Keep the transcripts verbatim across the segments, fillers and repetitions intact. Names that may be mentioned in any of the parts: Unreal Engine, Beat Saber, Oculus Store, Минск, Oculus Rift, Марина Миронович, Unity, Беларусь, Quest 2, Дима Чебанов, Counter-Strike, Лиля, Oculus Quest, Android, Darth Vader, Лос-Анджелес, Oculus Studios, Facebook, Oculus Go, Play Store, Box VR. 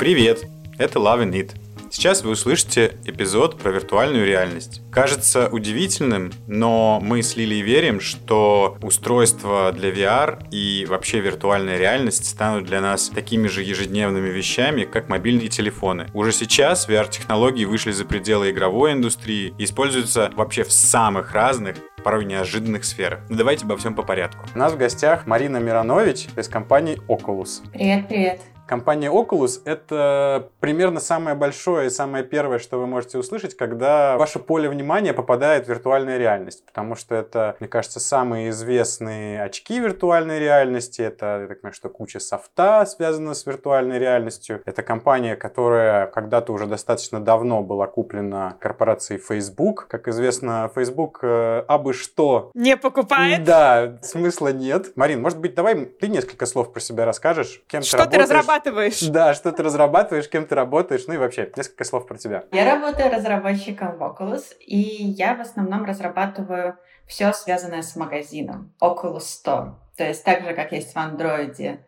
Привет, это Lovin' It. Сейчас вы услышите эпизод про виртуальную реальность. Кажется удивительным, но мы с Лилей верим, что устройства для ви ар и вообще виртуальная реальность станут для нас такими же ежедневными вещами, как мобильные телефоны. Уже сейчас ви ар-технологии вышли за пределы игровой индустрии и используются вообще в самых разных, порой неожиданных сферах. Но давайте обо всем по порядку. У нас в гостях Марина Миронович из компании Oculus. Привет-привет. Компания Oculus — это примерно самое большое и самое первое, что вы можете услышать, когда в ваше поле внимания попадает виртуальная реальность. Потому что это, мне кажется, самые известные очки виртуальной реальности. Это, я так понимаю, что куча софта связана с виртуальной реальностью. Это компания, которая когда-то уже достаточно давно была куплена корпорацией Facebook. Как известно, Facebook э, абы что... не покупает. Да, смысла нет. Марин, может быть, давай ты несколько слов про себя расскажешь? Кем что ты, ты разрабатываешь? Да, что ты разрабатываешь, кем ты работаешь, ну и вообще несколько слов про тебя. Я работаю разработчиком в Oculus, и я в основном разрабатываю все связанное с магазином Oculus Store. То есть так же, как есть в Android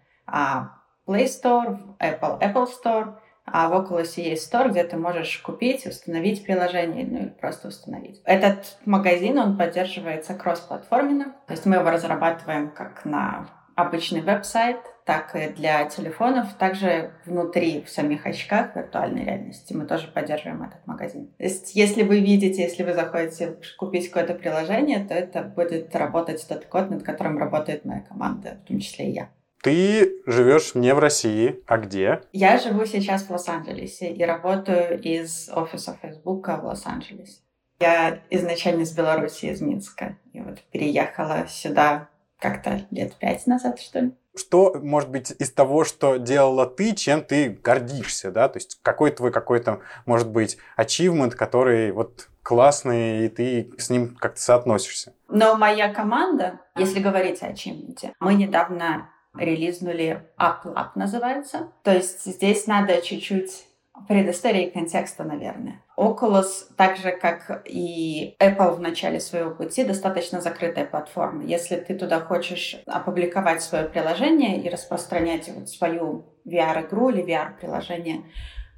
Play Store, Apple Apple Store, а в Oculus есть Store, где ты можешь купить, установить приложение, ну или просто установить. Этот магазин, он поддерживается кросс-платформенно, то есть мы его разрабатываем как на обычный веб-сайт, так и для телефонов. Также внутри в самих очках виртуальной реальности мы тоже поддерживаем этот магазин. То есть, если вы видите, если вы заходите купить какое-то приложение, то это будет работать тот код, над которым работает моя команда, в том числе и я. Ты живешь не в России, а где? Я живу сейчас в Лос-Анджелесе и работаю из офиса Фейсбука в Лос-Анджелесе. Я изначально из Беларуси, из Минска. И вот переехала сюда как-то лет пять назад, что ли. Что, может быть, из того, что делала ты, чем ты гордишься, да? То есть какой твой какой-то, может быть, ачивмент, который вот классный, и ты с ним как-то соотносишься? Но моя команда, если говорить о ачивменте, мы недавно релизнули Apple App, называется. То есть здесь надо чуть-чуть предыстории и контекста, наверное. Oculus, так же, как и Apple в начале своего пути, достаточно закрытая платформа. Если ты туда хочешь опубликовать свое приложение и распространять вот свою ви ар-игру или ви ар-приложение,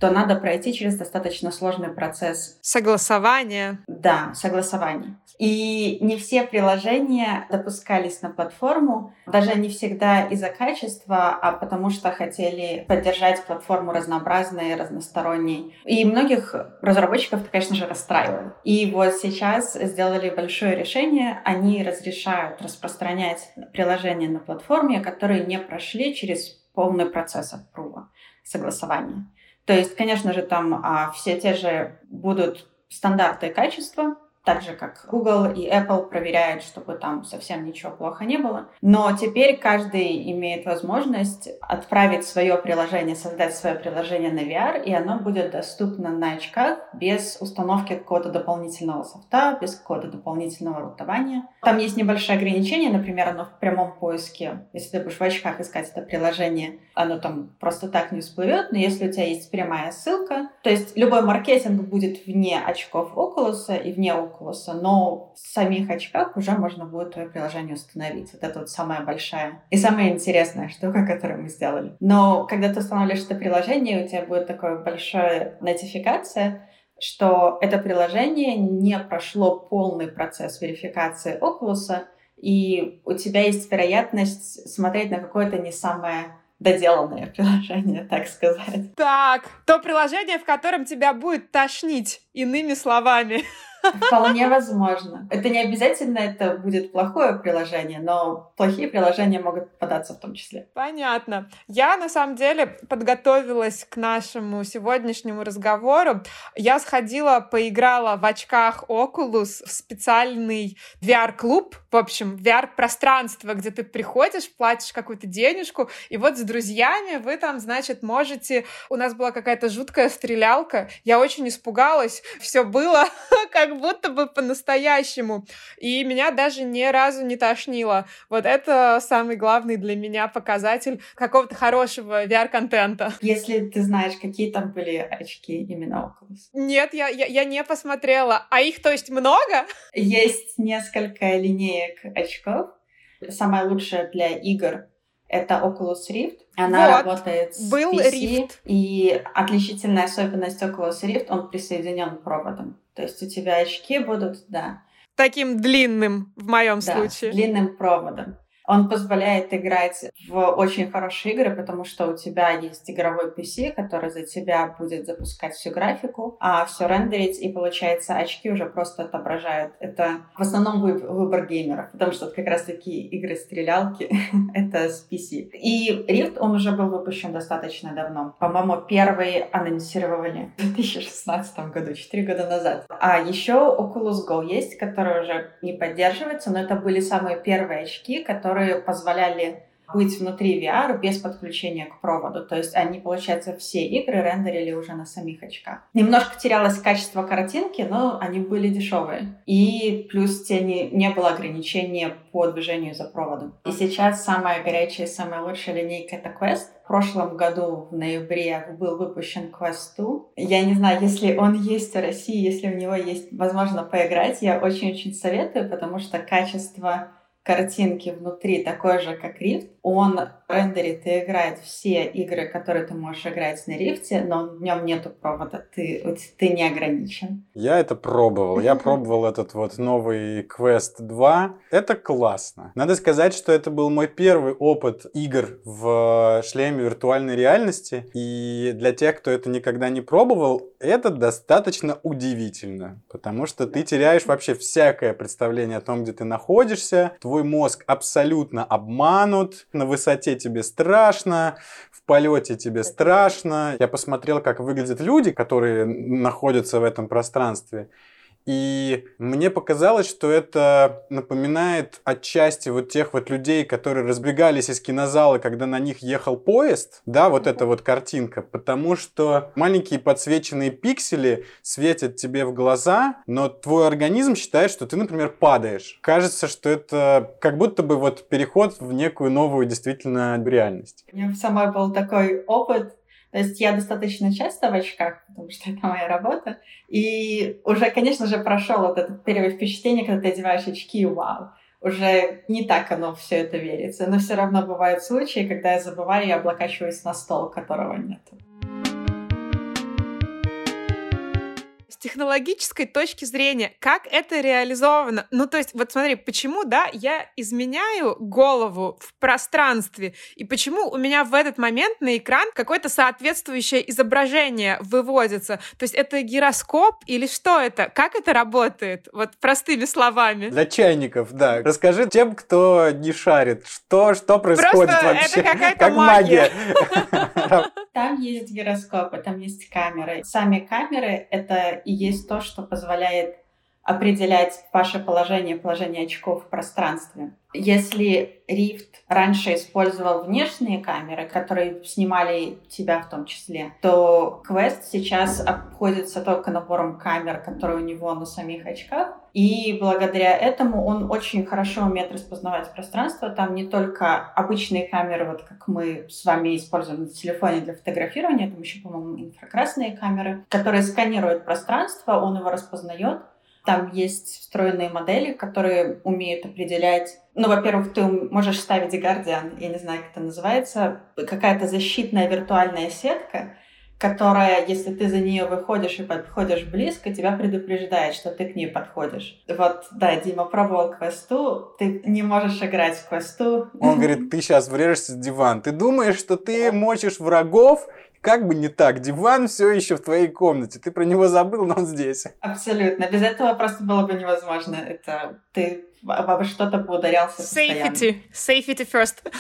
то надо пройти через достаточно сложный процесс согласования. Да, согласования. И не все приложения допускались на платформу, даже не всегда из-за качества, а потому что хотели поддержать платформу разнообразной, разносторонней. И многих разработчиков это, конечно же, расстраивало. И вот сейчас сделали большое решение. Они разрешают распространять приложения на платформе, которые не прошли через полный процесс аппрува, согласования. То есть, конечно же, там а, все те же будут стандарты качества, так же, как Google и Apple проверяют, чтобы там совсем ничего плохо не было. Но теперь каждый имеет возможность отправить свое приложение, создать свое приложение на ви ар, и оно будет доступно на очках без установки какого-то дополнительного софта, без какого-то дополнительного рутования. Там есть небольшие ограничения, например, оно в прямом поиске. Если ты будешь в очках искать это приложение, оно там просто так не всплывет, но если у тебя есть прямая ссылка, то есть любой маркетинг будет вне очков Oculus и вне Oculus, но в самих очках уже можно будет твое приложение установить. Вот это вот самая большая и самая интересная штука, которую мы сделали. Но когда ты устанавливаешь это приложение, у тебя будет такая большая нотификация, что это приложение не прошло полный процесс верификации Oculus, и у тебя есть вероятность смотреть на какое-то не самое доделанное приложение, так сказать. Так, то приложение, в котором тебя будет тошнить, иными словами. Вполне возможно. Это не обязательно, это будет плохое приложение, но плохие приложения могут попадаться в том числе. Понятно. Я, на самом деле, подготовилась к нашему сегодняшнему разговору. Я сходила, поиграла в очках Oculus в специальный ви ар-клуб, в общем, ви ар-пространство, где ты приходишь, платишь какую-то денежку, и вот с друзьями вы там, значит, можете... У нас была какая-то жуткая стрелялка, я очень испугалась, все было как будто бы по-настоящему. И меня даже ни разу не тошнило. Вот это самый главный для меня показатель какого-то хорошего ви ар-контента. Если ты знаешь, какие там были очки именно Oculus. Нет, я, я, я не посмотрела. А их, то есть, много? Есть несколько линеек очков. Самое лучшее для игр Это Oculus Rift. Она вот, работает с пи си. Rift. И отличительная особенность Oculus Rift, он присоединен проводом. То есть у тебя очки будут, да. Таким длинным, в моем да, случае. Длинным проводом. Он позволяет играть в очень хорошие игры, потому что у тебя есть игровой пи си, который за тебя будет запускать всю графику, а все рендерить, и, получается, очки уже просто отображают. Это в основном выбор геймеров, потому что как раз-таки игры-стрелялки это с пи си. И Rift, он уже был выпущен достаточно давно. По-моему, первый анонсировали в две тысячи шестнадцатом году, четыре года назад. А еще Oculus Go есть, который уже не поддерживается, но это были самые первые очки, которые которые позволяли быть внутри ви ар без подключения к проводу. То есть они, получается, все игры рендерили уже на самих очках. Немножко терялось качество картинки, но они были дешевые. И плюс тени, не было ограничения по движению за проводом. И сейчас самая горячая, самая лучшая линейка — это Quest. В прошлом году, в ноябре, был выпущен Квест два. Я не знаю, если он есть в России, если в него есть возможность поиграть, я очень-очень советую, потому что качество картинки внутри такой же, как Rift. Он рендерит и играет все игры, которые ты можешь играть на Rift, но в нем нету провода, ты, ты не ограничен. Я это пробовал. Я пробовал этот вот новый Квест два. Это классно. Надо сказать, что это был мой первый опыт игр в шлеме виртуальной реальности. И для тех, кто это никогда не пробовал, это достаточно удивительно. Потому что ты теряешь вообще всякое представление о том, где ты находишься. Твой мозг абсолютно обманут, на высоте тебе страшно, в полете тебе страшно. Я посмотрел, как выглядят люди, которые находятся в этом пространстве. И мне показалось, что это напоминает отчасти вот тех вот людей, которые разбегались из кинозала, когда на них ехал поезд. Да, вот эта вот картинка. Потому что маленькие подсвеченные пиксели светят тебе в глаза, но твой организм считает, что ты, например, падаешь. Кажется, что это как будто бы вот переход в некую новую действительно реальность. У меня сама был такой опыт. То есть я достаточно часто в очках, потому что это моя работа. И уже, конечно же, прошел вот это первое впечатление, когда ты одеваешь очки, и вау. Уже не так оно все это верится. Но все равно бывают случаи, когда я забываю и облокачиваюсь на стол, которого нет. С технологической точки зрения, как это реализовано? Ну, то есть, вот смотри, почему, да, я изменяю голову в пространстве, и почему у меня в этот момент на экран какое-то соответствующее изображение выводится? То есть, это гироскоп или что это? Как это работает? Вот простыми словами. Для чайников, да. Расскажи тем, кто не шарит, что, что происходит просто вообще. Просто это какая-то как магия. Там есть гироскопы, там есть камеры. Сами камеры — это и есть то, что позволяет определять ваше положение, положение очков в пространстве. Если Rift раньше использовал внешние камеры, которые снимали тебя в том числе, то Quest сейчас обходится только набором камер, которые у него на самих очках. И благодаря этому он очень хорошо умеет распознавать пространство. Там не только обычные камеры, вот как мы с вами используем на телефоне для фотографирования, там еще, по-моему, инфракрасные камеры, которые сканируют пространство, он его распознает. Там есть встроенные модели, которые умеют определять. Ну, во-первых, ты можешь ставить гардиан, я не знаю, как это называется, какая-то защитная виртуальная сетка, которая, если ты за нее выходишь и подходишь близко, тебя предупреждает, что ты к ней подходишь. Вот, да, Дима пробовал Квест два, ты не можешь играть в Квест два. Он говорит, ты сейчас врежешься в диван, ты думаешь, что ты мочишь врагов. Как бы не так, диван все еще в твоей комнате. Ты про него забыл, но он здесь. Абсолютно. Без этого просто было бы невозможно. Это ты обо что-то поударялся постоянно. Safety. Safety first.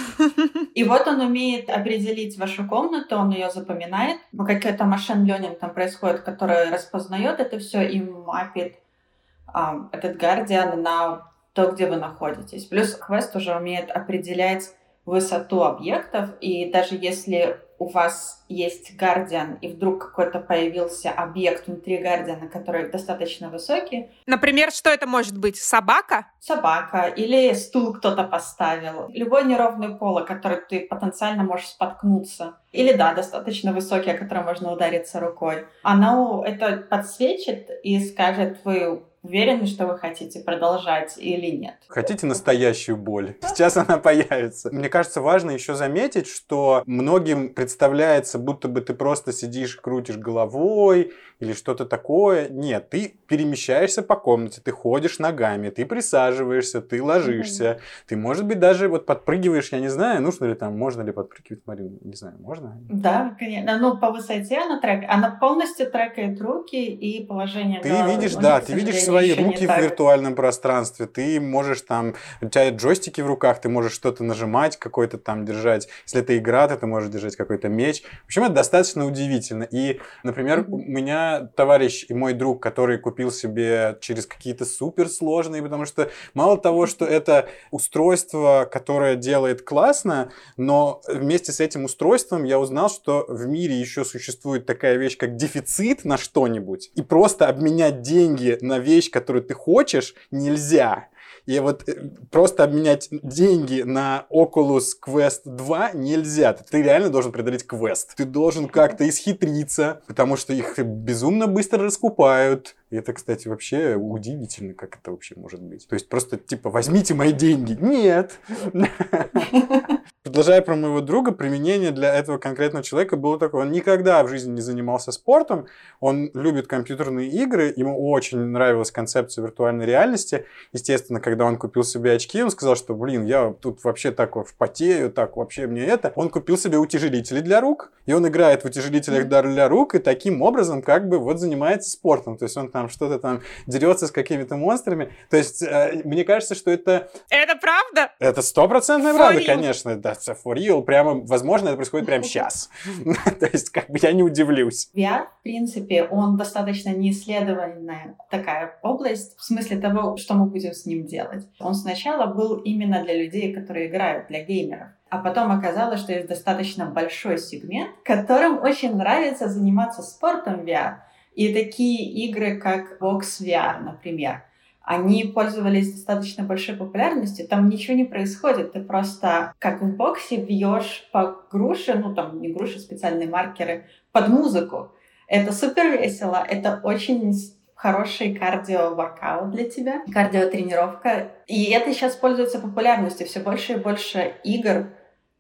И вот он умеет определить вашу комнату, он ее запоминает. Но какой-то машин learning там происходит, который распознает это все и мапит um, этот гардиан на то, где вы находитесь. Плюс Quest уже умеет определять высоту объектов, и даже если у вас есть гардиан, и вдруг какой-то появился объект внутри гардиана, который достаточно высокий. Например, что это может быть? Собака? Собака. Или стул кто-то поставил. Любой неровный пол, о который ты потенциально можешь споткнуться. Или, да, достаточно высокий, о который можно удариться рукой. Оно это подсвечит и скажет, вы Уверены, что вы хотите продолжать или нет? Хотите настоящую боль? Сейчас она появится. Мне кажется, важно еще заметить, что многим представляется, будто бы ты просто сидишь, крутишь головой или что-то такое. Нет, ты перемещаешься по комнате, ты ходишь ногами, ты присаживаешься, ты ложишься. Mm-hmm. Ты, может быть, даже вот подпрыгиваешь, я не знаю, нужно ли там, можно ли подпрыгивать, Марина? Не знаю, можно? Да, конечно. Ну, по высоте она трекает. Она полностью трекает руки и положение ты головы. Ты видишь, да, ты видишь свои руки в виртуальном пространстве, ты можешь там, у тебя джойстики в руках, ты можешь что-то нажимать, какой-то там держать, если это игра, то ты можешь держать какой-то меч. В общем, это достаточно удивительно. И, например, mm-hmm. у меня товарищ и мой друг, который купил себе через какие-то суперсложные, потому что мало того, что это устройство, которое делает классно, но вместе с этим устройством я узнал, что в мире еще существует такая вещь, как дефицит на что-нибудь, и просто обменять деньги на вещь, которую ты хочешь, нельзя. И вот просто обменять деньги на Oculus Quest два нельзя. Ты реально должен преодолеть квест. Ты должен как-то исхитриться, потому что их безумно быстро раскупают. И это, кстати, вообще удивительно, как это вообще может быть. То есть просто типа возьмите мои деньги. Нет. Продолжая про моего друга, применение для этого конкретного человека было такое. Он никогда в жизни не занимался спортом, он любит компьютерные игры, ему очень нравилась концепция виртуальной реальности. Естественно, когда он купил себе очки, он сказал, что, блин, я тут вообще так впотею, так вообще мне это. Он купил себе утяжелители для рук, и он играет в утяжелителях для рук, и таким образом как бы вот занимается спортом. То есть он там что-то там дерется с какими-то монстрами. То есть мне кажется, что это... Это правда? Это стопроцентная правда, конечно, да. For real, прямо, возможно, это происходит прямо сейчас. То есть, как бы я не удивлюсь. ви ар, в принципе, он достаточно неисследованная такая область, в смысле того, что мы будем с ним делать. Он сначала был именно для людей, которые играют, для геймеров. А потом оказалось, что есть достаточно большой сегмент, которым очень нравится заниматься спортом ви ар. И такие игры, как Box ви ар, например, они пользовались достаточно большой популярностью, там ничего не происходит, ты просто, как в боксе, бьешь по груше, ну там не груши, специальные маркеры, под музыку. Это супер весело, это очень хороший кардио-воркаут для тебя, кардио-тренировка. И это сейчас пользуется популярностью, все больше и больше игр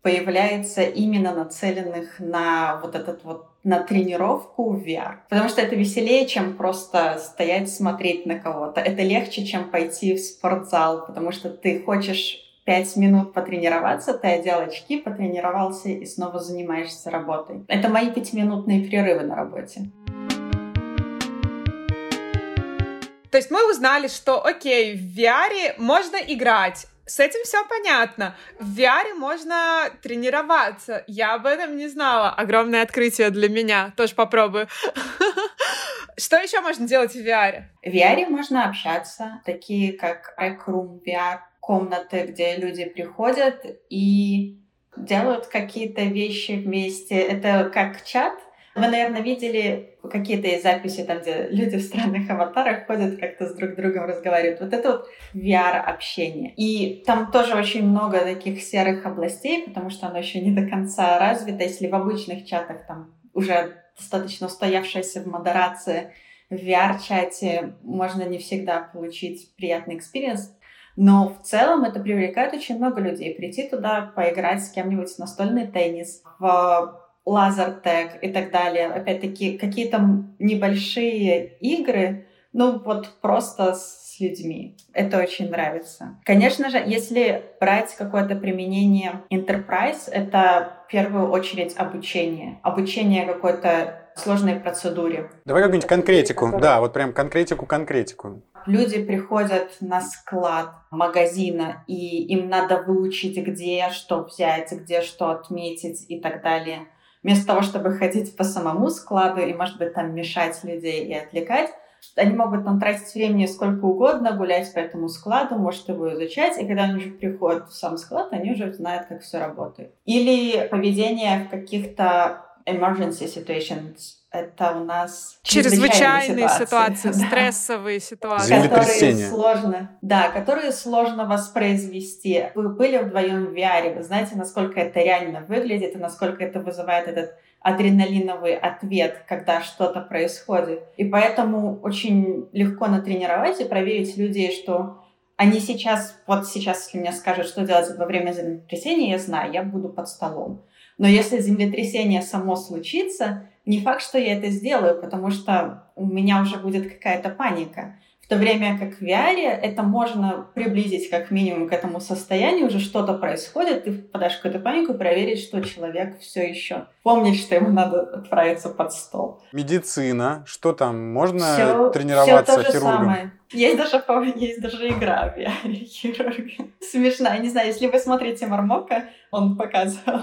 появляется именно нацеленных на вот этот вот, на тренировку в ви ар. Потому что это веселее, чем просто стоять, смотреть на кого-то. Это легче, чем пойти в спортзал, потому что ты хочешь пять минут потренироваться, ты одел очки, потренировался и снова занимаешься работой. Это мои пятиминутные перерывы на работе. То есть мы узнали, что окей, в ви ар можно играть. С этим все понятно. В ви ар можно тренироваться. Я об этом не знала. Огромное открытие для меня. Тоже попробую. Что еще можно делать в ви ар? В ви ар можно общаться. Такие как Rec Room ви ар. Комнаты, где люди приходят и делают какие-то вещи вместе. Это как чат. Вы, наверное, видели какие-то записи, там, где люди в странных аватарах ходят, как-то с друг другом разговаривают. Вот это вот ви ар-общение. И там тоже очень много таких серых областей, потому что оно еще не до конца развито. Если в обычных чатах там уже достаточно устоявшаяся в модерации, в ви ар-чате можно не всегда получить приятный экспириенс. Но в целом это привлекает очень много людей. Прийти туда, поиграть с кем-нибудь в настольный теннис, в лазертег и так далее. Опять-таки, какие-то небольшие игры, ну вот просто с людьми. Это очень нравится. Конечно же, если брать какое-то применение Enterprise, это в первую очередь обучение. Обучение какой-то сложной процедуре. Давай какую-нибудь конкретику. Который... Да, вот прям конкретику-конкретику. Люди приходят на склад магазина, и им надо выучить, где что взять, где что отметить и так далее. Вместо того, чтобы ходить по самому складу и, может быть, там мешать людей и отвлекать, они могут там тратить времени сколько угодно, гулять по этому складу, может его изучать, и когда они уже приходят в сам склад, они уже знают, как все работает. Или поведение в каких-то emergency situations. Это у нас чрезвычайные, чрезвычайные ситуации, ситуации, стрессовые ситуации. Которые сложно, да, которые сложно воспроизвести. Вы были вдвоем в ви ар, вы знаете, насколько это реально выглядит и насколько это вызывает этот адреналиновый ответ, когда что-то происходит. И поэтому очень легко натренировать и проверить людей, что они сейчас, вот сейчас, если мне скажут, что делать во время землетрясения, я знаю, я буду под столом. Но если землетрясение само случится, не факт, что я это сделаю, потому что у меня уже будет какая-то паника. В то время как в ви ар это можно приблизить как минимум к этому состоянию, уже что-то происходит, ты подашь какую-то панику и проверить, что человек все еще помнит, что ему надо отправиться под стол. Медицина, что там, можно всё, тренироваться хирургом? Всё то же самое. Есть даже, есть даже игра в ви ар-хирурге. Смешно, я не знаю, если вы смотрите Мармока, он показывал.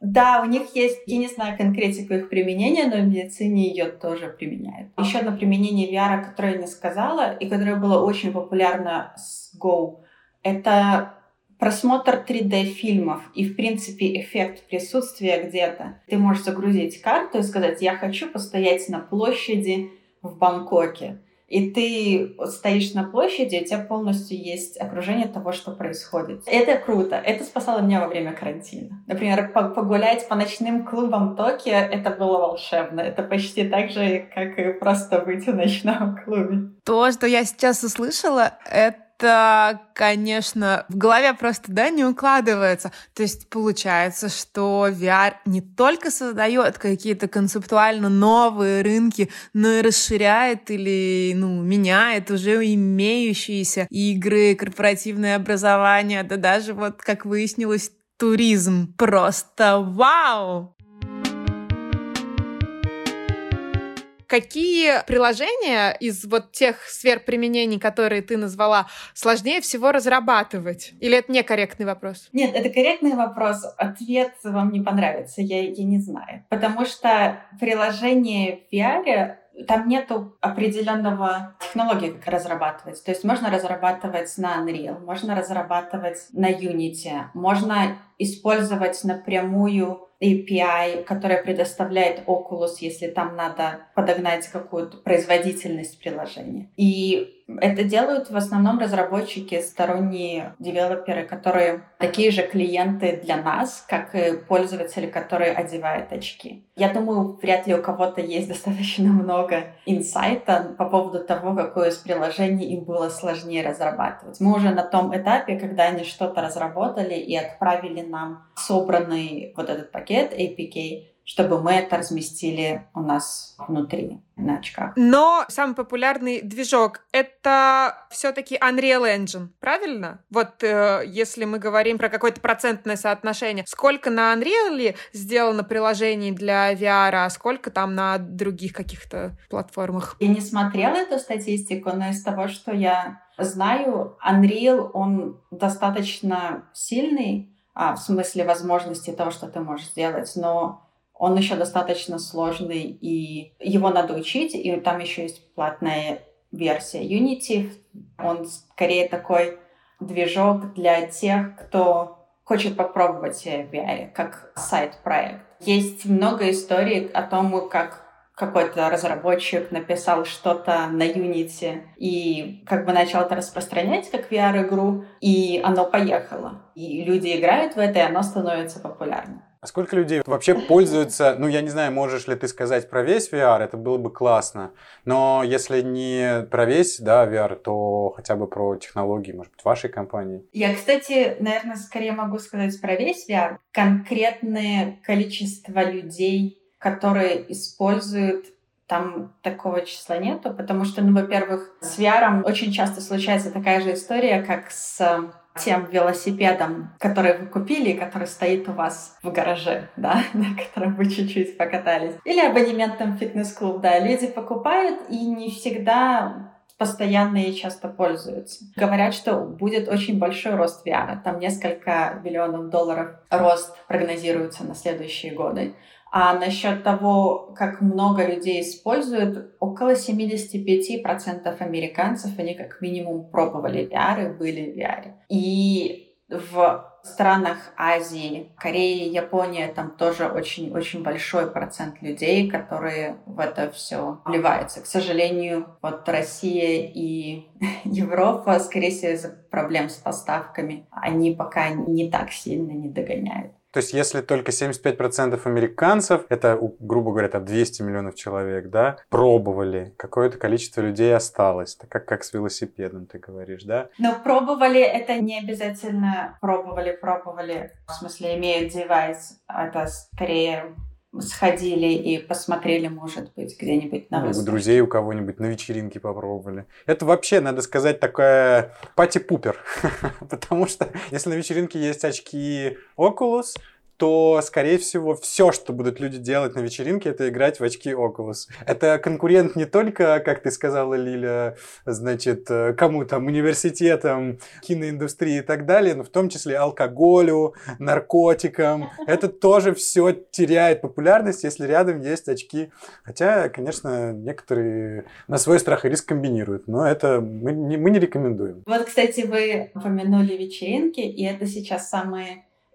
Да, у них есть, я не знаю конкретику их применения, но в медицине ее тоже применяют. Еще одно применение ви ар, которое я не сказала, и которое было очень популярно с Go, это просмотр три дэ фильмов и, в принципе, эффект присутствия где-то. Ты можешь загрузить карту и сказать, я хочу постоять на площади в Бангкоке. И ты стоишь на площади, у тебя полностью есть окружение того, что происходит. Это круто. Это спасало меня во время карантина. Например, погулять по ночным клубам Токио, это было волшебно. Это почти так же, как и просто быть в ночном клубе. То, что я сейчас услышала, это... Это, конечно, в голове просто, да, не укладывается. То есть получается, что ви ар не только создает какие-то концептуально новые рынки, но и расширяет или, ну, меняет уже имеющиеся игры, корпоративное образование, да даже вот, как выяснилось, туризм. Просто вау! Какие приложения из вот тех сфер применений, которые ты назвала, сложнее всего разрабатывать? Или это некорректный вопрос? Нет, это корректный вопрос. Ответ вам не понравится, я, я не знаю. Потому что приложение в ви ар, там нету определенного технологии, как разрабатывать. То есть можно разрабатывать на Unreal, можно разрабатывать на Unity, можно использовать напрямую эй пи ай, которая предоставляет Oculus, если там надо подогнать какую-то производительность приложения. И это делают в основном разработчики, сторонние девелоперы, которые такие же клиенты для нас, как и пользователи, которые одевают очки. Я думаю, вряд ли у кого-то есть достаточно много инсайта по поводу того, какое из приложений им было сложнее разрабатывать. Мы уже на том этапе, когда они что-то разработали и отправили нам собранный вот этот пакет эй пи кей, чтобы мы это разместили у нас внутри на очках. Но самый популярный движок — это все-таки Unreal Engine, правильно? Вот э, если мы говорим про какое-то процентное соотношение, сколько на Unreal сделано приложений для ви ар, а сколько там на других каких-то платформах? Я не смотрела эту статистику, но из того, что я знаю, Unreal, он достаточно сильный, а, в смысле возможности того, что ты можешь сделать, но он еще достаточно сложный, и его надо учить, и там еще есть платная версия Unity. Он скорее такой движок для тех, кто хочет попробовать ви ар, как сайд-проект. Есть много историй о том, как какой-то разработчик написал что-то на Unity и как бы начал это распространять как ви ар-игру, и оно поехало. И люди играют в это, и оно становится популярным. А сколько людей вообще пользуются? Ну, я не знаю, можешь ли ты сказать про весь ви ар, это было бы классно. Но если не про весь, да, ви ар, то хотя бы про технологии, может быть, вашей компании. Я, кстати, наверное, скорее могу сказать про весь ви ар. Конкретное количество людей, которые используют, там такого числа нету, потому что, ну, во-первых, с ви ар очень часто случается такая же история, как с тем велосипедом, который вы купили, который стоит у вас в гараже, да, на котором вы чуть-чуть покатались. Или абонементом в фитнес-клуб, да. Люди покупают и не всегда постоянно и часто пользуются. Говорят, что будет очень большой рост ви ар. Там несколько миллионов долларов рост прогнозируется на следующие годы. А насчет того, как много людей используют, около семьдесят пять процентов американцев, они как минимум пробовали ви ар и были в ви ар. И в странах Азии, Кореи, Японии, там тоже очень-очень большой процент людей, которые в это все вливаются. К сожалению, вот Россия и Европа, скорее всего, из-за проблем с поставками, они пока не так сильно не догоняют. То есть, если только семьдесят пять процентов американцев, это, грубо говоря, там двести миллионов человек, да, пробовали, какое-то количество людей осталось, так как, как с велосипедом, ты говоришь, да? Но пробовали, это не обязательно пробовали, пробовали, в смысле, имеют девайс, это скорее... сходили и посмотрели, может быть, где-нибудь на выставке. У друзей у кого-нибудь на вечеринке попробовали. Это вообще, надо сказать, такая пати-пупер. Потому что если на вечеринке есть очки Oculus, то, скорее всего, все, что будут люди делать на вечеринке, это играть в очки Oculus. Это конкурент не только, как ты сказала, Лиля, значит, кому там, университетам, киноиндустрии и так далее, но в том числе алкоголю, наркотикам. Это тоже все теряет популярность, если рядом есть очки. Хотя, конечно, некоторые на свой страх и риск комбинируют, но это мы не, мы не рекомендуем. Вот, кстати, вы упомянули вечеринки, и это сейчас самые...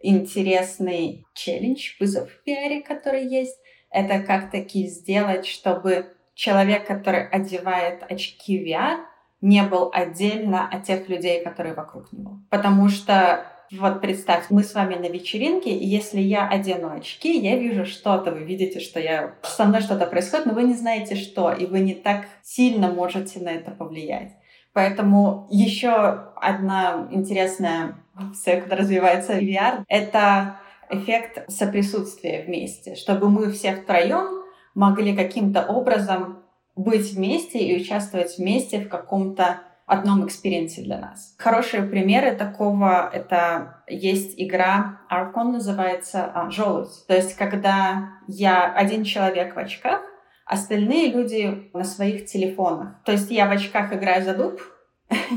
интересный челлендж, вызов в пиаре, который есть, это как-таки сделать, чтобы человек, который одевает очки ви ар, не был отдельно от тех людей, которые вокруг него. Потому что, вот представь, мы с вами на вечеринке, и если я одену очки, я вижу что-то, вы видите, что я, со мной что-то происходит, но вы не знаете что, и вы не так сильно можете на это повлиять. Поэтому еще одна интересная все, как развивается ви ар, это эффект соприсутствия вместе, чтобы мы все втроем могли каким-то образом быть вместе и участвовать вместе в каком-то одном экспириенсе для нас. Хорошие примеры такого, это есть игра Archon, называется «Желудь». То есть, когда я один человек в очках, остальные люди на своих телефонах. То есть, я в очках играю за дуб,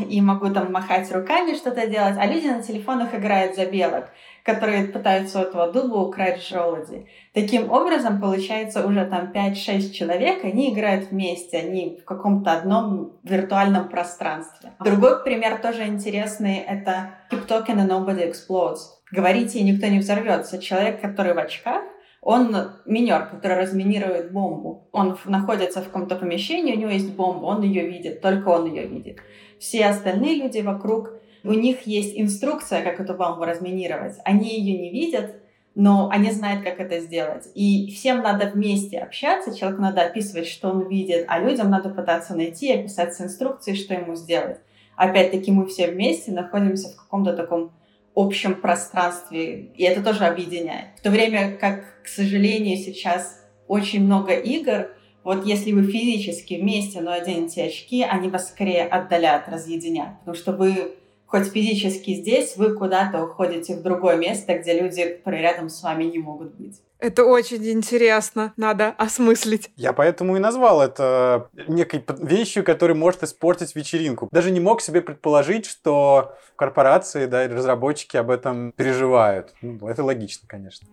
и могу там махать руками, что-то делать, а люди на телефонах играют за белок, которые пытаются у этого дуба украсть желуди. Таким образом, получается, уже там пять-шесть человек, они играют вместе, они в каком-то одном виртуальном пространстве. Другой пример тоже интересный, это Keep Talking and Nobody Explodes. Говорите, и никто не взорвется. Человек, который в очках, он минер, который разминирует бомбу. Он находится в каком-то помещении, у него есть бомба, он ее видит, только он ее видит. Все остальные люди вокруг, у них есть инструкция, как эту бомбу разминировать. Они ее не видят, но они знают, как это сделать. И всем надо вместе общаться, человеку надо описывать, что он видит, а людям надо пытаться найти, описать с инструкцией, что ему сделать. Опять-таки мы все вместе находимся в каком-то таком общем пространстве, и это тоже объединяет. В то время как, к сожалению, сейчас очень много игр, вот если вы физически вместе, но оденете очки, они вас скорее отдалят, разъединят, потому что вы хоть физически здесь, вы куда-то уходите в другое место, где люди, которые рядом с вами, не могут быть. Это очень интересно, надо осмыслить. Я поэтому и назвал это некой вещью, которая может испортить вечеринку. Даже не мог себе предположить, что корпорации, да, и разработчики об этом переживают. Ну, это логично, конечно.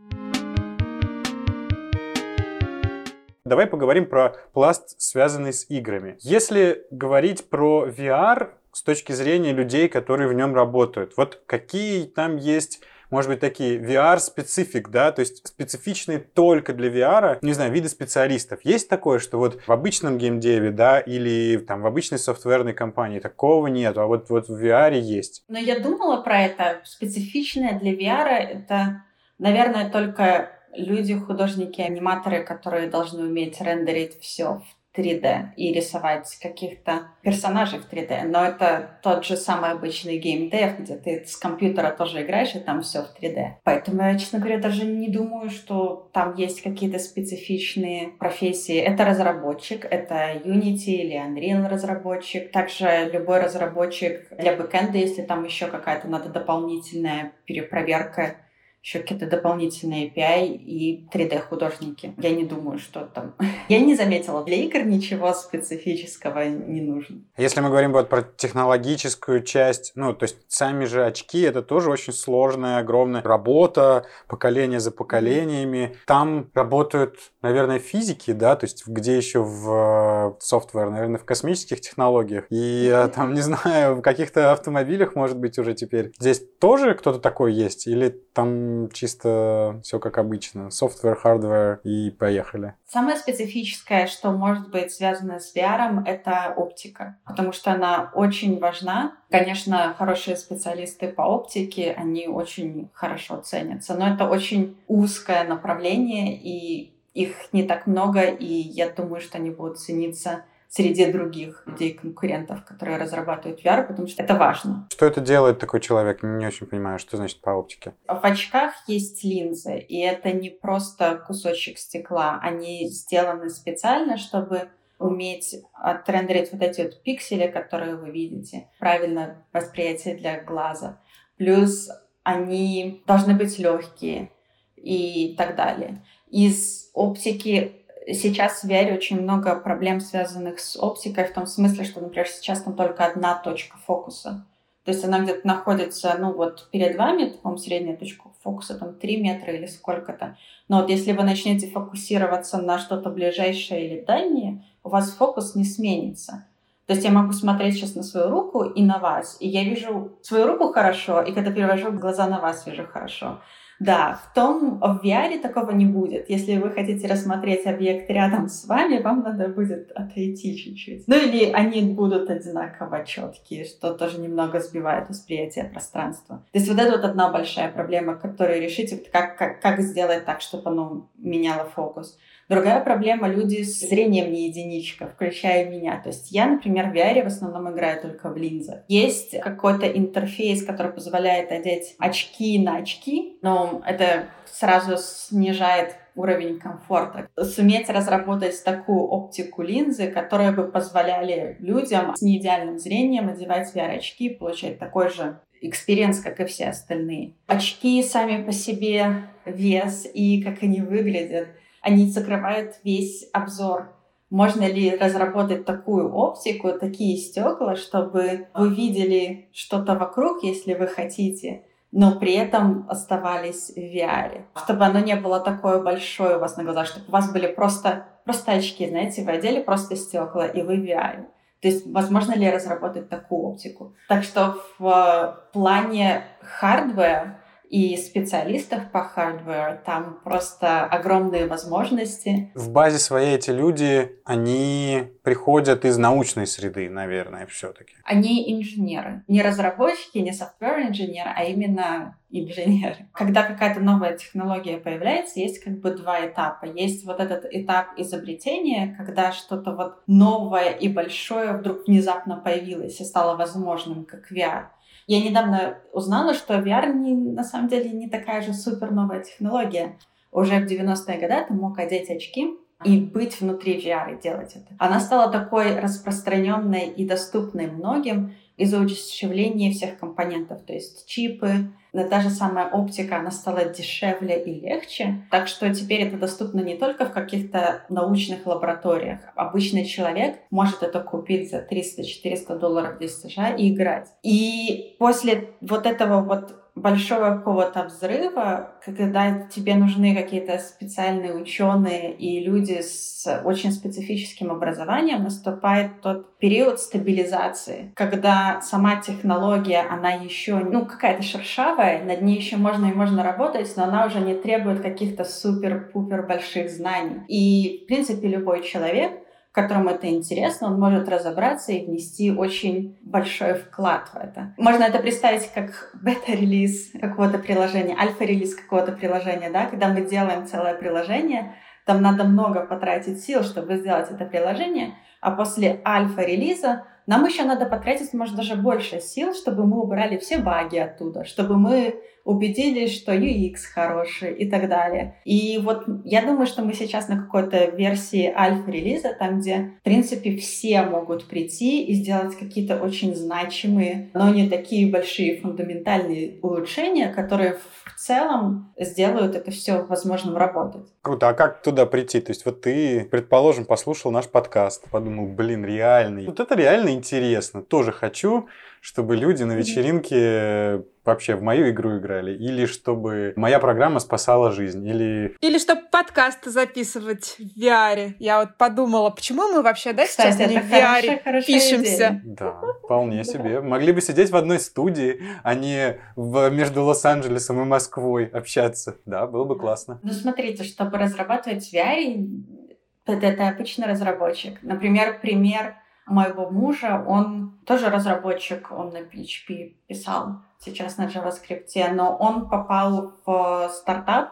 Давай поговорим про пласт, связанный с играми. Если говорить про ви ар с точки зрения людей, которые в нем работают, вот какие там есть... Может быть, такие ви ар-специфик, да, то есть специфичные только для ви ар, не знаю, виды специалистов. Есть такое, что вот в обычном геймдеве, да, или там в обычной софтверной компании такого нет, а вот, вот в ви ар есть. Но я думала про это. Специфичное для ви ар это, наверное, только люди, художники, аниматоры, которые должны уметь рендерить все в три дэ и рисовать каких-то персонажей в три дэ, но это тот же самый обычный геймдев, где ты с компьютера тоже играешь, и там все в три дэ. Поэтому я, честно говоря, даже не думаю, что там есть какие-то специфичные профессии. Это разработчик, это Unity или Unreal разработчик, также любой разработчик для бэкэнда, если там еще какая-то надо дополнительная перепроверка, еще какие-то дополнительные эй пи ай и три дэ-художники. Я не думаю, что там... Я не заметила, для игр ничего специфического не нужно. Если мы говорим вот про технологическую часть, ну, то есть сами же очки, это тоже очень сложная, огромная работа, поколение за поколениями. Там работают, наверное, физики, да, то есть где еще в софтвер, наверное, в космических технологиях. И там, не знаю, в каких-то автомобилях, может быть, уже теперь. Здесь тоже кто-то такой есть? Или Там чисто все как обычно. Software, hardware и поехали. Самое специфическое, что может быть связано с ви ар, это оптика. Потому что она очень важна. Конечно, хорошие специалисты по оптике, они очень хорошо ценятся. Но это очень узкое направление, и их не так много. И я думаю, что они будут цениться среди других людей-конкурентов, которые разрабатывают ви ар, потому что это важно. Что это делает такой человек? Не очень понимаю, что значит по оптике. В очках есть линзы, и это не просто кусочек стекла. Они сделаны специально, чтобы уметь отрендерить вот эти вот пиксели, которые вы видите. Правильное восприятие для глаза. Плюс они должны быть легкие и так далее. Из оптики... Сейчас в ви ар очень много проблем, связанных с оптикой, в том смысле, что, например, сейчас там только одна точка фокуса. То есть она где-то находится, ну вот перед вами, по-моему, средняя точка фокуса, там три метра или сколько-то. Но вот если вы начнете фокусироваться на что-то ближайшее или дальнее, у вас фокус не сменится. То есть я могу смотреть сейчас на свою руку и на вас, и я вижу свою руку хорошо, и когда перевожу глаза на вас, вижу хорошо. Да, в том, в ви ар такого не будет. Если вы хотите рассмотреть объект рядом с вами, вам надо будет отойти чуть-чуть. Ну или они будут одинаково четкие, что тоже немного сбивает восприятие пространства. То есть вот это вот одна большая проблема, которую решите, как, как, как сделать так, чтобы оно меняло фокус. Другая проблема — люди с зрением не единичка, включая меня. То есть я, например, в ви ар в основном играю только в линзах. Есть какой-то интерфейс, который позволяет одеть очки на очки, но это сразу снижает уровень комфорта. Суметь разработать такую оптику линзы, которые бы позволяли людям с неидеальным зрением одевать ви ар-очки и получать такой же экспириенс, как и все остальные. Очки сами по себе, вес и как они выглядят, они закрывают весь обзор. Можно ли разработать такую оптику, такие стекла, чтобы вы видели что-то вокруг, если вы хотите, но при этом оставались в ви ар. Чтобы оно не было такое большое у вас на глазах, чтобы у вас были просто, просто очки, знаете, вы одели просто стекла, и вы в ви ар. То есть возможно ли разработать такую оптику? Так что в плане хардвера и специалистов по хардверу там просто огромные возможности. В базе своей эти люди, они приходят из научной среды, наверное, все-таки. Они инженеры. Не разработчики, не софтвер-инженеры, а именно инженеры. Когда какая-то новая технология появляется, есть как бы два этапа. Есть вот этот этап изобретения, когда что-то вот новое и большое вдруг внезапно появилось и стало возможным, как ви ар. Я недавно узнала, что ви ар не, на самом деле не такая же супер новая технология. Уже в девяностые годы ты мог одеть очки и быть внутри ви ар и делать это. Она стала такой распространенной и доступной многим из-за удешевления всех компонентов. То есть чипы, та же самая оптика, она стала дешевле и легче. Так что теперь это доступно не только в каких-то научных лабораториях. Обычный человек может это купить за триста-четыреста долларов здесь в США и играть. И после вот этого вот большого какого-то взрыва, когда тебе нужны какие-то специальные ученые и люди с очень специфическим образованием, наступает тот период стабилизации, когда сама технология, она еще, ну, какая-то шершавая, над ней еще можно и можно работать, но она уже не требует каких-то супер-пупер больших знаний. И, в принципе, любой человек, которому это интересно, он может разобраться и внести очень большой вклад в это. Можно это представить как бета-релиз какого-то приложения, альфа-релиз какого-то приложения, да, когда мы делаем целое приложение, там надо много потратить сил, чтобы сделать это приложение, а после альфа-релиза нам еще надо потратить, может, даже больше сил, чтобы мы убрали все баги оттуда, чтобы мы убедились, что ю экс хороший и так далее. И вот я думаю, что мы сейчас на какой-то версии альфа-релиза, там, где, в принципе, все могут прийти и сделать какие-то очень значимые, но не такие большие фундаментальные улучшения, которые в целом сделают это все возможным работать. Круто. А как туда прийти? То есть вот ты, предположим, послушал наш подкаст, подумал, блин, реально. Вот это реально интересно. Тоже хочу. чтобы люди на вечеринке вообще в мою игру играли, или чтобы моя программа спасала жизнь, или... Или чтобы подкасты записывать в ви ар. Я вот подумала, почему мы вообще, да, кстати, сейчас не в ви ар хорошая, пишемся? Да, вполне себе. Могли бы сидеть в одной студии, а не в, между Лос-Анджелесом и Москвой общаться. Да, было бы классно. Ну, смотрите, чтобы разрабатывать в ви ар, это обычный разработчик. Например, пример моего мужа, он тоже разработчик, он на пи эйч пи писал, сейчас на JavaScript, но он попал в стартап,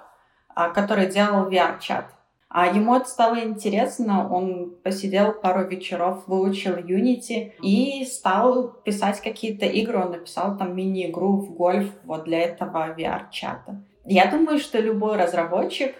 который делал ви ар-чат. А ему это стало интересно, он посидел пару вечеров, выучил Unity и стал писать какие-то игры, он написал там мини-игру в гольф вот для этого ви ар-чата. Я думаю, что любой разработчик,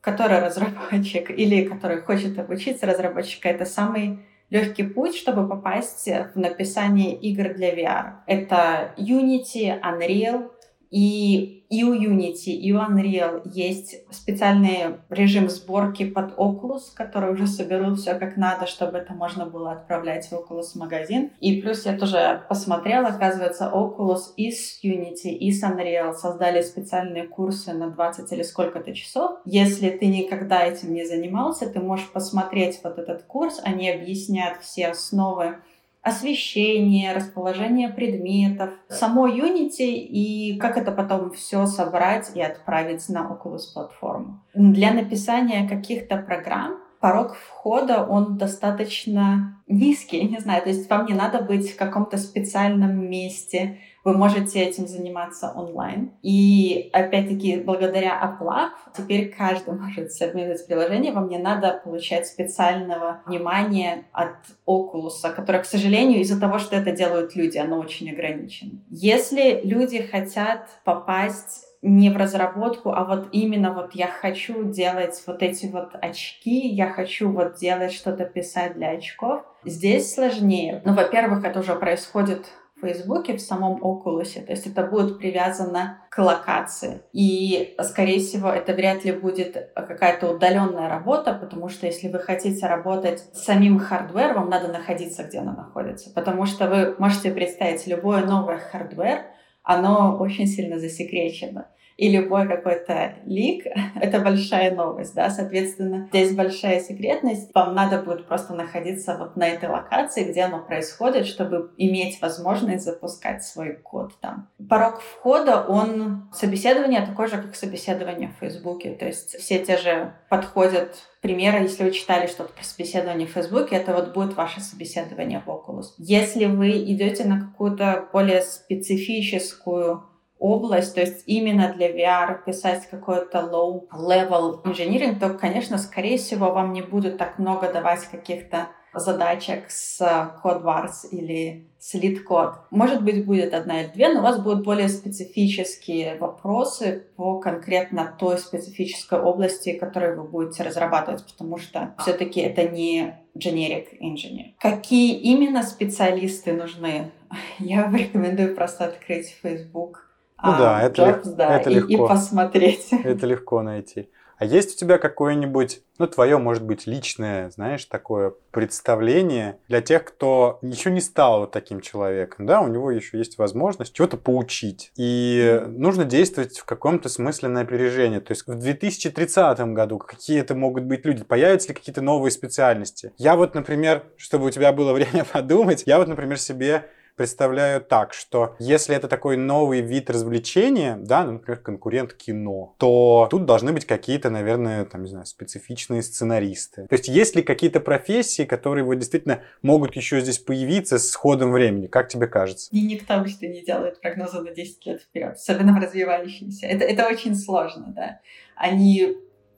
который разработчик или который хочет обучиться разработчика, это самый легкий путь, чтобы попасть в написание игр для ви ар. Это Unity, Unreal, и, и у Unity, и у Unreal есть специальный режим сборки под Oculus, который уже соберу все как надо, чтобы это можно было отправлять в Oculus магазин. И плюс я тоже посмотрела, оказывается, Oculus и с Unity, и с Unreal создали специальные курсы на двадцать или сколько-то часов. Если ты никогда этим не занимался, ты можешь посмотреть вот этот курс, они объясняют все основы освещение, расположение предметов, само Unity и как это потом все собрать и отправить на Oculus платформу. Для написания каких-то программ порог входа, он достаточно низкий, не знаю, то есть вам не надо быть в каком-то специальном месте, вы можете этим заниматься онлайн. И опять-таки, благодаря Apple App, теперь каждый может совместить приложение, вам не надо получать специального внимания от Oculus, которое, к сожалению, из-за того, что это делают люди, оно очень ограничено. Если люди хотят попасть не в разработку, а вот именно вот я хочу делать вот эти вот очки, я хочу вот делать что-то, писать для очков. Здесь сложнее. Ну, во-первых, это уже происходит в Фейсбуке, в самом Oculus, то есть это будет привязано к локации. И, скорее всего, это вряд ли будет какая-то удаленная работа, потому что если вы хотите работать с самим хардвером, вам надо находиться, где она находится. Потому что вы можете представить, любой новый хардвер, оно очень сильно засекречено. И любой какой-то лик — это большая новость, да, соответственно, здесь большая секретность. Вам надо будет просто находиться вот на этой локации, где оно происходит, чтобы иметь возможность запускать свой код там. Порог входа, он... Собеседование такое же, как собеседование в Фейсбуке, то есть все те же подходят... Примеры, если вы читали что-то про собеседование в Фейсбуке, это вот будет ваше собеседование в Oculus. Если вы идете на какую-то более специфическую область, то есть именно для ви ар писать какой-то low-level engineering, то, конечно, скорее всего, вам не будут так много давать каких-то задачек с CodeWars или с LeetCode. Может быть, будет одна или две, но у вас будут более специфические вопросы по конкретно той специфической области, которую вы будете разрабатывать, потому что все-таки это не generic engineer. Какие именно специалисты нужны? Я рекомендую просто открыть Facebook. Ну а, да, это, Джобс, лег... да, это и, легко. И посмотреть. Это легко найти. А есть у тебя какое-нибудь, ну, твое, может быть, личное, знаешь, такое представление для тех, кто еще не стал вот таким человеком, да, у него еще есть возможность чего-то поучить, и нужно действовать в каком-то смысле на опережение, то есть в две тысячи тридцатом году какие это могут быть люди, появятся ли какие-то новые специальности? Я вот, например, чтобы у тебя было время подумать, я вот, например, себе... представляю так, что если это такой новый вид развлечения, да, ну, например, конкурент кино, то тут должны быть какие-то, наверное, там, не знаю, специфичные сценаристы. То есть есть ли какие-то профессии, которые вот действительно могут еще здесь появиться с ходом времени? Как тебе кажется? И никто что не делает прогнозы на десять лет вперед, особенно в развивающиеся. Это, это очень сложно, да. Они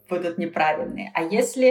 будут неправильные. А если...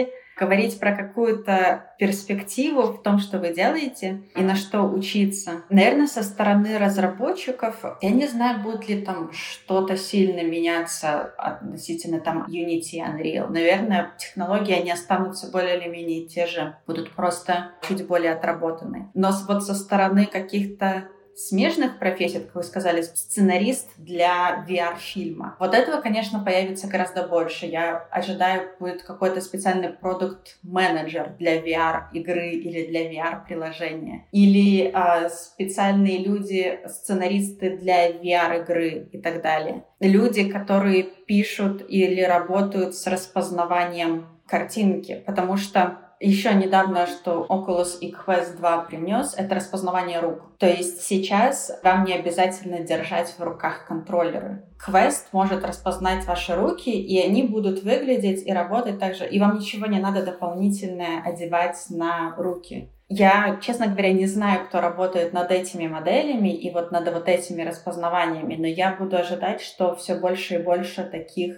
говорить про какую-то перспективу в том, что вы делаете и на что учиться. Наверное, со стороны разработчиков, я не знаю, будет ли там что-то сильно меняться относительно там Unity и Unreal. Наверное, технологии, они останутся более или менее те же, будут просто чуть более отработаны. Но вот со стороны каких-то смежных профессий, как вы сказали, сценарист для ви ар-фильма. Вот этого, конечно, появится гораздо больше. Я ожидаю, будет какой-то специальный продукт-менеджер для ви ар-игры или для ви ар-приложения. Или э, специальные люди, сценаристы для ви ар-игры и так далее. Люди, которые пишут или работают с распознаванием картинки, потому что еще недавно, что Oculus и Quest два принес, это распознавание рук. То есть сейчас вам не обязательно держать в руках контроллеры. Quest может распознать ваши руки, и они будут выглядеть и работать так же. И вам ничего не надо дополнительное одевать на руки. Я, честно говоря, не знаю, кто работает над этими моделями и вот над вот этими распознаваниями, но я буду ожидать, что все больше и больше таких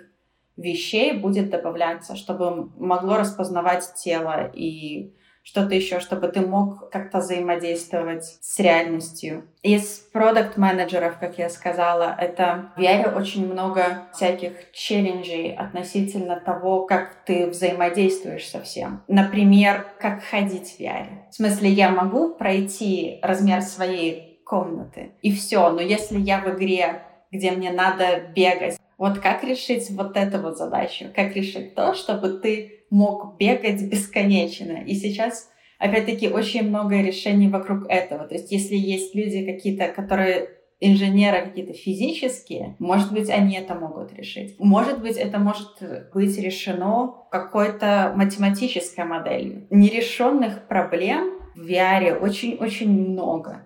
вещей будет добавляться, чтобы могло распознавать тело и что-то еще, чтобы ты мог как-то взаимодействовать с реальностью. Из продакт-менеджеров, как я сказала, это в ви ар очень много всяких челленджей относительно того, как ты взаимодействуешь со всем. Например, как ходить в ви ар. В смысле, я могу пройти размер своей комнаты, и все, но если я в игре, где мне надо бегать, вот как решить вот эту вот задачу? Как решить то, чтобы ты мог бегать бесконечно? И сейчас, опять-таки, очень много решений вокруг этого. То есть если есть люди какие-то, которые инженеры какие-то физические, может быть, они это могут решить. Может быть, это может быть решено какой-то математической моделью. Нерешенных проблем в ви ар очень-очень много.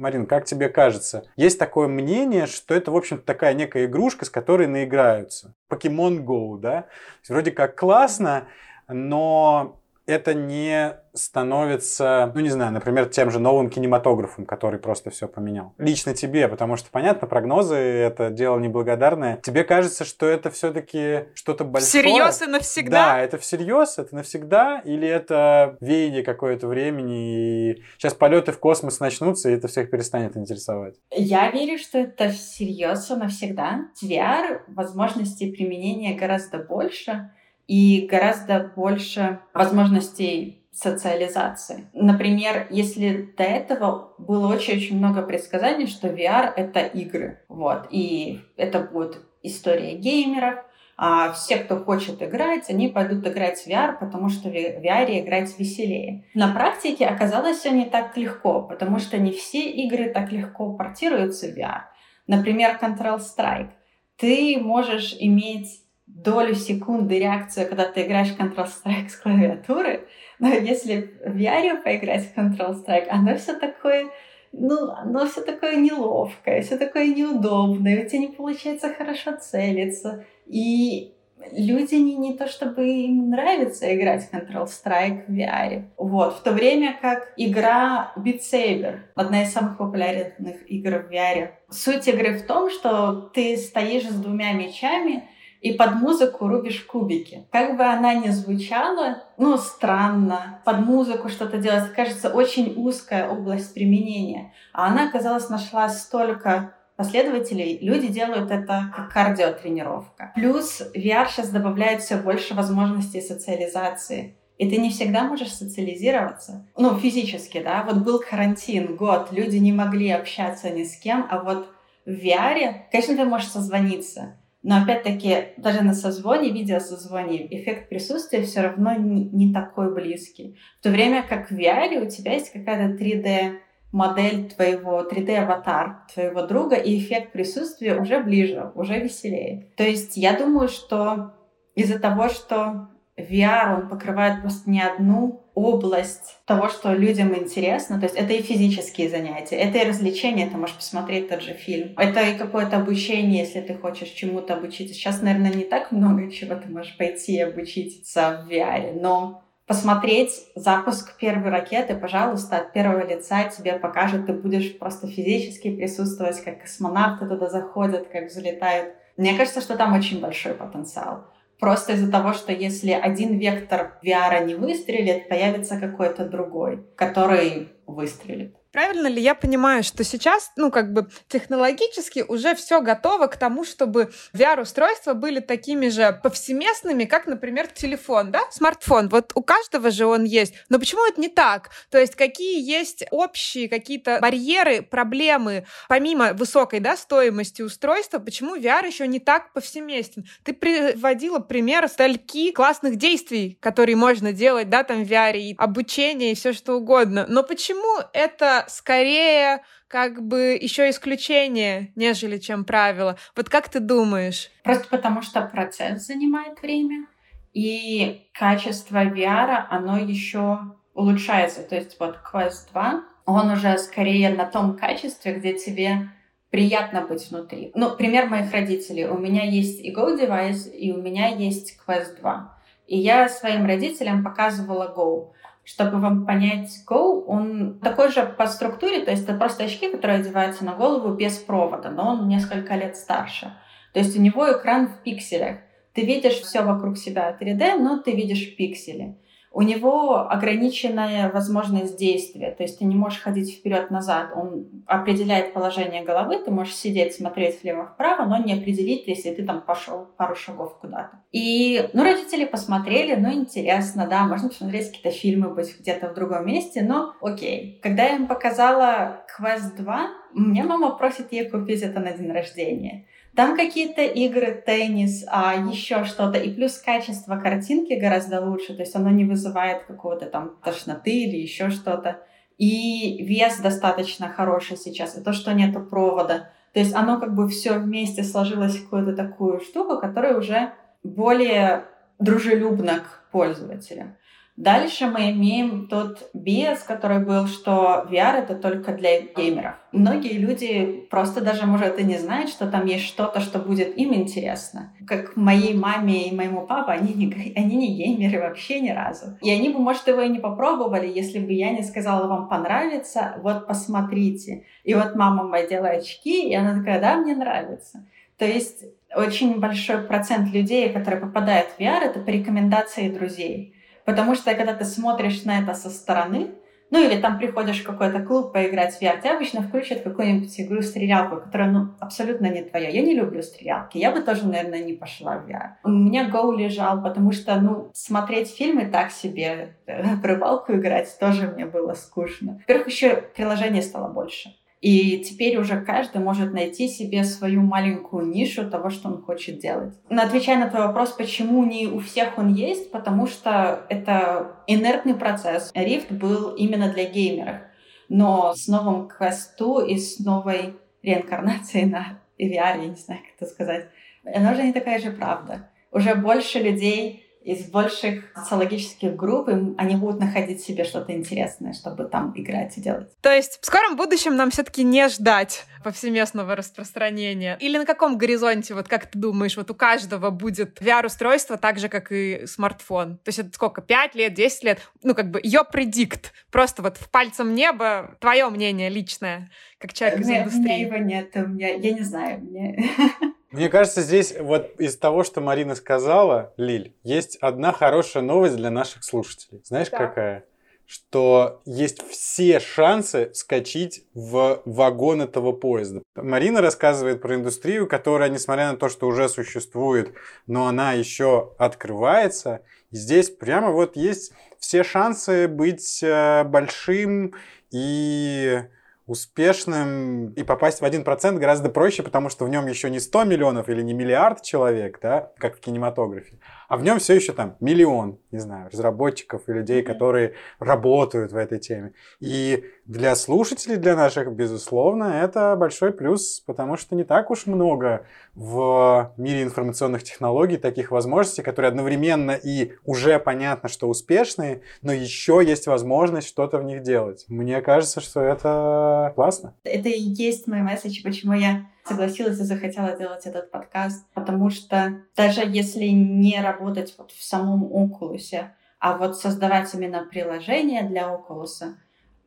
Марин, как тебе кажется, есть такое мнение, что это, в общем-то, такая некая игрушка, с которой наиграются. Pokemon Go, да? Вроде как классно, но это не становится, ну не знаю, например, тем же новым кинематографом, который просто все поменял. Лично тебе, потому что, понятно, прогнозы — это дело неблагодарное. Тебе кажется, что это все-таки что-то большое? Всерьез и навсегда? Да, это всерьез, это навсегда, или это веяние какое-то времени, и сейчас полеты в космос начнутся, и это всех перестанет интересовать? Я верю, что это всерьез и навсегда. ви ар, возможностей применения гораздо больше, и гораздо больше возможностей социализации. Например, если до этого было очень-очень много предсказаний, что ви ар — это игры. Вот. И это будет история геймеров. А все, кто хочет играть, они пойдут играть в ви ар, потому что в ви ар играть веселее. На практике оказалось все не так легко, потому что не все игры так легко портируются в ви ар. Например, Counter-Strike. Ты можешь иметь долю секунды реакцию, когда ты играешь в Counter-Strike с клавиатуры, но если в ви ар поиграть в Counter-Strike, оно все такое, ну, оно все такое неловкое, все такое неудобное, у тебя не получается хорошо целиться. И люди не, не то чтобы им нравится играть в Counter-Strike в ви ар. Вот. В то время как игра Beat Saber, одна из самых популярных игр в ви ар. Суть игры в том, что ты стоишь с двумя мечами и под музыку рубишь кубики. Как бы она ни звучала, ну, странно, под музыку что-то делать, кажется, очень узкая область применения. А она, казалось, нашла столько последователей. Люди делают это как кардиотренировка. Плюс ви ар сейчас добавляет все больше возможностей социализации. И ты не всегда можешь социализироваться. Ну, физически, да. Вот был карантин, год, люди не могли общаться ни с кем. А вот в ви ар, конечно, ты можешь созвониться. Но опять-таки, даже на созвоне, видеосозвоне, эффект присутствия все равно не, не такой близкий. В то время как в ви ар у тебя есть какая-то три дэ-модель твоего, три дэ-аватар твоего друга, и эффект присутствия уже ближе, уже веселее. То есть я думаю, что из-за того, что ви ар, он покрывает просто не одну область того, что людям интересно. То есть это и физические занятия, это и развлечения, ты можешь посмотреть тот же фильм. Это и какое-то обучение, если ты хочешь чему-то обучиться. Сейчас, наверное, не так много чего ты можешь пойти и обучиться в ви ар, но посмотреть запуск первой ракеты, пожалуйста, от первого лица тебе покажут, ты будешь просто физически присутствовать, как космонавты туда заходят, как взлетают. Мне кажется, что там очень большой потенциал. Просто из-за того, что если один вектор ви ар не выстрелит, появится какой-то другой, который выстрелит. Правильно ли я понимаю, что сейчас, ну, как бы технологически уже все готово к тому, чтобы ви ар-устройства были такими же повсеместными, как, например, телефон, да, смартфон. Вот у каждого же он есть. Но почему это не так? То есть какие есть общие какие-то барьеры, проблемы, помимо высокой, да, стоимости устройства, почему ви ар еще не так повсеместен? Ты приводила пример стольки классных действий, которые можно делать, да, там в ви ар, и обучение, и все что угодно. Но почему это скорее как бы еще исключение, нежели чем правило. Вот как ты думаешь? Просто потому что процесс занимает время, и качество ви ар, оно еще улучшается. То есть вот Quest два, он уже скорее на том качестве, где тебе приятно быть внутри. Ну, пример моих родителей. У меня есть и Go девайс, и у меня есть Quest два. И я своим родителям показывала Go. Чтобы вам понять, Go, он такой же по структуре, то есть это просто очки, которые одеваются на голову без провода, но он несколько лет старше. То есть у него экран в пикселях. Ты видишь все вокруг себя три дэ, но ты видишь пиксели. У него ограниченная возможность действия, то есть ты не можешь ходить вперед-назад. Он определяет положение головы, ты можешь сидеть, смотреть влево-вправо, но не определить, если ты там пошел пару шагов куда-то. И, ну, родители посмотрели, ну, интересно, да, можно посмотреть какие-то фильмы, быть где-то в другом месте, но окей. Когда я им показала Quest два, мне мама просит ей купить это на день рождения. Там какие-то игры, теннис, а еще что-то. И плюс качество картинки гораздо лучше. То есть оно не вызывает какого-то там тошноты или еще что-то. И вес достаточно хороший сейчас. И то, что нету провода. То есть оно как бы все вместе сложилось в какую-то такую штуку, которая уже более дружелюбна к пользователям. Дальше мы имеем тот биас, который был, что ви ар — это только для геймеров. Многие люди просто даже, может, и не знают, что там есть что-то, что будет им интересно. Как моей маме и моему папе, они не, они не геймеры вообще ни разу. И они бы, может, его и не попробовали, если бы я не сказала: вам понравится, вот посмотрите. И вот мама моя делала очки, и она такая: да, мне нравится. То есть очень большой процент людей, которые попадают в ви ар, это по рекомендации друзей. Потому что, когда ты смотришь на это со стороны, ну или там приходишь в какой-то клуб поиграть в ви ар, тебя обычно включат какую-нибудь игру-стрелялку, которая, ну, абсолютно не твоя. Я не люблю стрелялки. Я бы тоже, наверное, не пошла в ви ар. У меня Go лежал, потому что, ну, смотреть фильмы так себе, в рыбалку играть тоже мне было скучно. Во-первых, еще приложений стало больше. И теперь уже каждый может найти себе свою маленькую нишу того, что он хочет делать. Но отвечая на твой вопрос, почему не у всех он есть, потому что это инертный процесс. Rift был именно для геймеров. Но с новым Quest два и с новой реинкарнацией на ви ар, я не знаю, как это сказать, она уже не такая же правда. Уже больше людей из больших социологических групп, они будут находить себе что-то интересное, чтобы там играть и делать. То есть в скором будущем нам все-таки не ждать повсеместного распространения? Или на каком горизонте, вот как ты думаешь, вот у каждого будет ви ар-устройство так же, как и смартфон? То есть это сколько, пять лет, десять лет? Ну, как бы, your predict. Просто вот в пальцем неба твое мнение личное, как человек из индустрии. У меня его нет, у меня, я не знаю, мне... Мне кажется, здесь вот из того, что Марина сказала, Лиль, есть одна хорошая новость для наших слушателей. Знаешь, да. Какая? Что есть все шансы вскочить в вагон этого поезда. Марина рассказывает про индустрию, которая, несмотря на то, что уже существует, но она еще открывается. Здесь прямо вот есть все шансы быть большим и... успешным, и попасть в один процент гораздо проще, потому что в нем еще не сто миллионов или не миллиард человек, да, как в кинематографе, а в нем все еще там миллион, не знаю, разработчиков и людей, которые работают в этой теме. И для слушателей, для наших, безусловно, это большой плюс, потому что не так уж много в мире информационных технологий таких возможностей, которые одновременно и уже понятно, что успешные, но еще есть возможность что-то в них делать. Мне кажется, что это классно. Это и есть мой месседж, почему я согласилась и захотела делать этот подкаст. Потому что даже если не работать вот в самом Oculus, а вот создавать именно приложение для Oculus,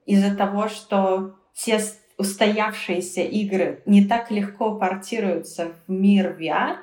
из-за того, что те устоявшиеся игры не так легко портируются в мир ви ар,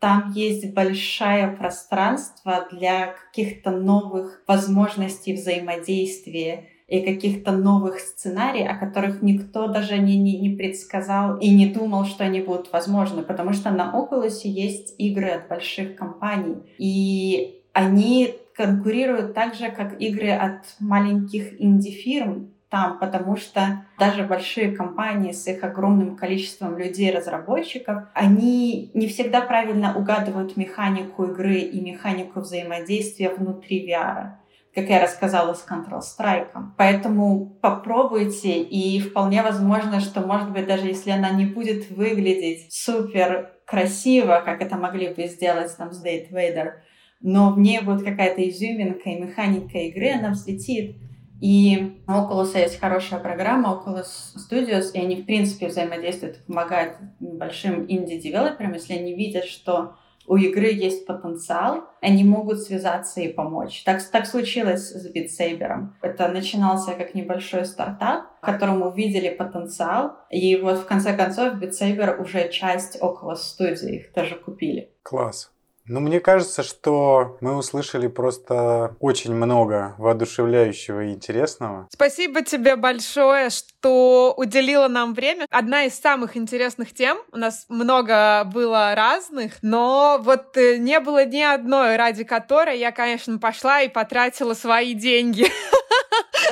там есть большое пространство для каких-то новых возможностей взаимодействия и каких-то новых сценариев, о которых никто даже не, не, не предсказал и не думал, что они будут возможны, потому что на Oculus есть игры от больших компаний, и они конкурируют так же, как игры от маленьких инди-фирм там, потому что даже большие компании с их огромным количеством людей-разработчиков, они не всегда правильно угадывают механику игры и механику взаимодействия внутри ви ар, как я рассказала с Counter-Strike. Поэтому попробуйте, и вполне возможно, что, может быть, даже если она не будет выглядеть супер красиво, как это могли бы сделать там с Darth Vader, но в ней будет какая-то изюминка, и механика игры, она взлетит. И у Oculus есть хорошая программа, Oculus Studios, и они, в принципе, взаимодействуют и помогают небольшим инди-девелоперам, если они видят, что у игры есть потенциал, они могут связаться и помочь. Так, так случилось с Beat Saber. Это начинался как небольшой стартап, в котором увидели потенциал, и вот в конце концов Beat Saber уже часть Oculus Studios, их тоже купили. Класс. Ну, мне кажется, что мы услышали просто очень много воодушевляющего и интересного. Спасибо тебе большое, что уделила нам время. Одна из самых интересных тем. У нас много было разных, но вот не было ни одной, ради которой я, конечно, пошла и потратила свои деньги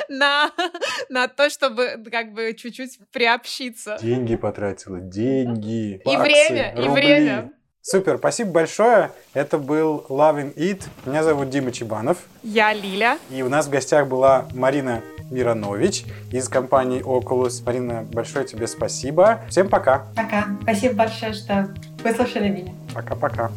на, на то, чтобы как бы чуть-чуть приобщиться. Деньги потратила, деньги, баксы, и время, рубли. И время. Супер, спасибо большое. Это был Lovin' It. Меня зовут Дима Чебанов. Я Лиля. И у нас в гостях была Марина Миронович из компании Oculus. Марина, большое тебе спасибо. Всем пока. Пока. Спасибо большое, что выслушали меня. Пока-пока.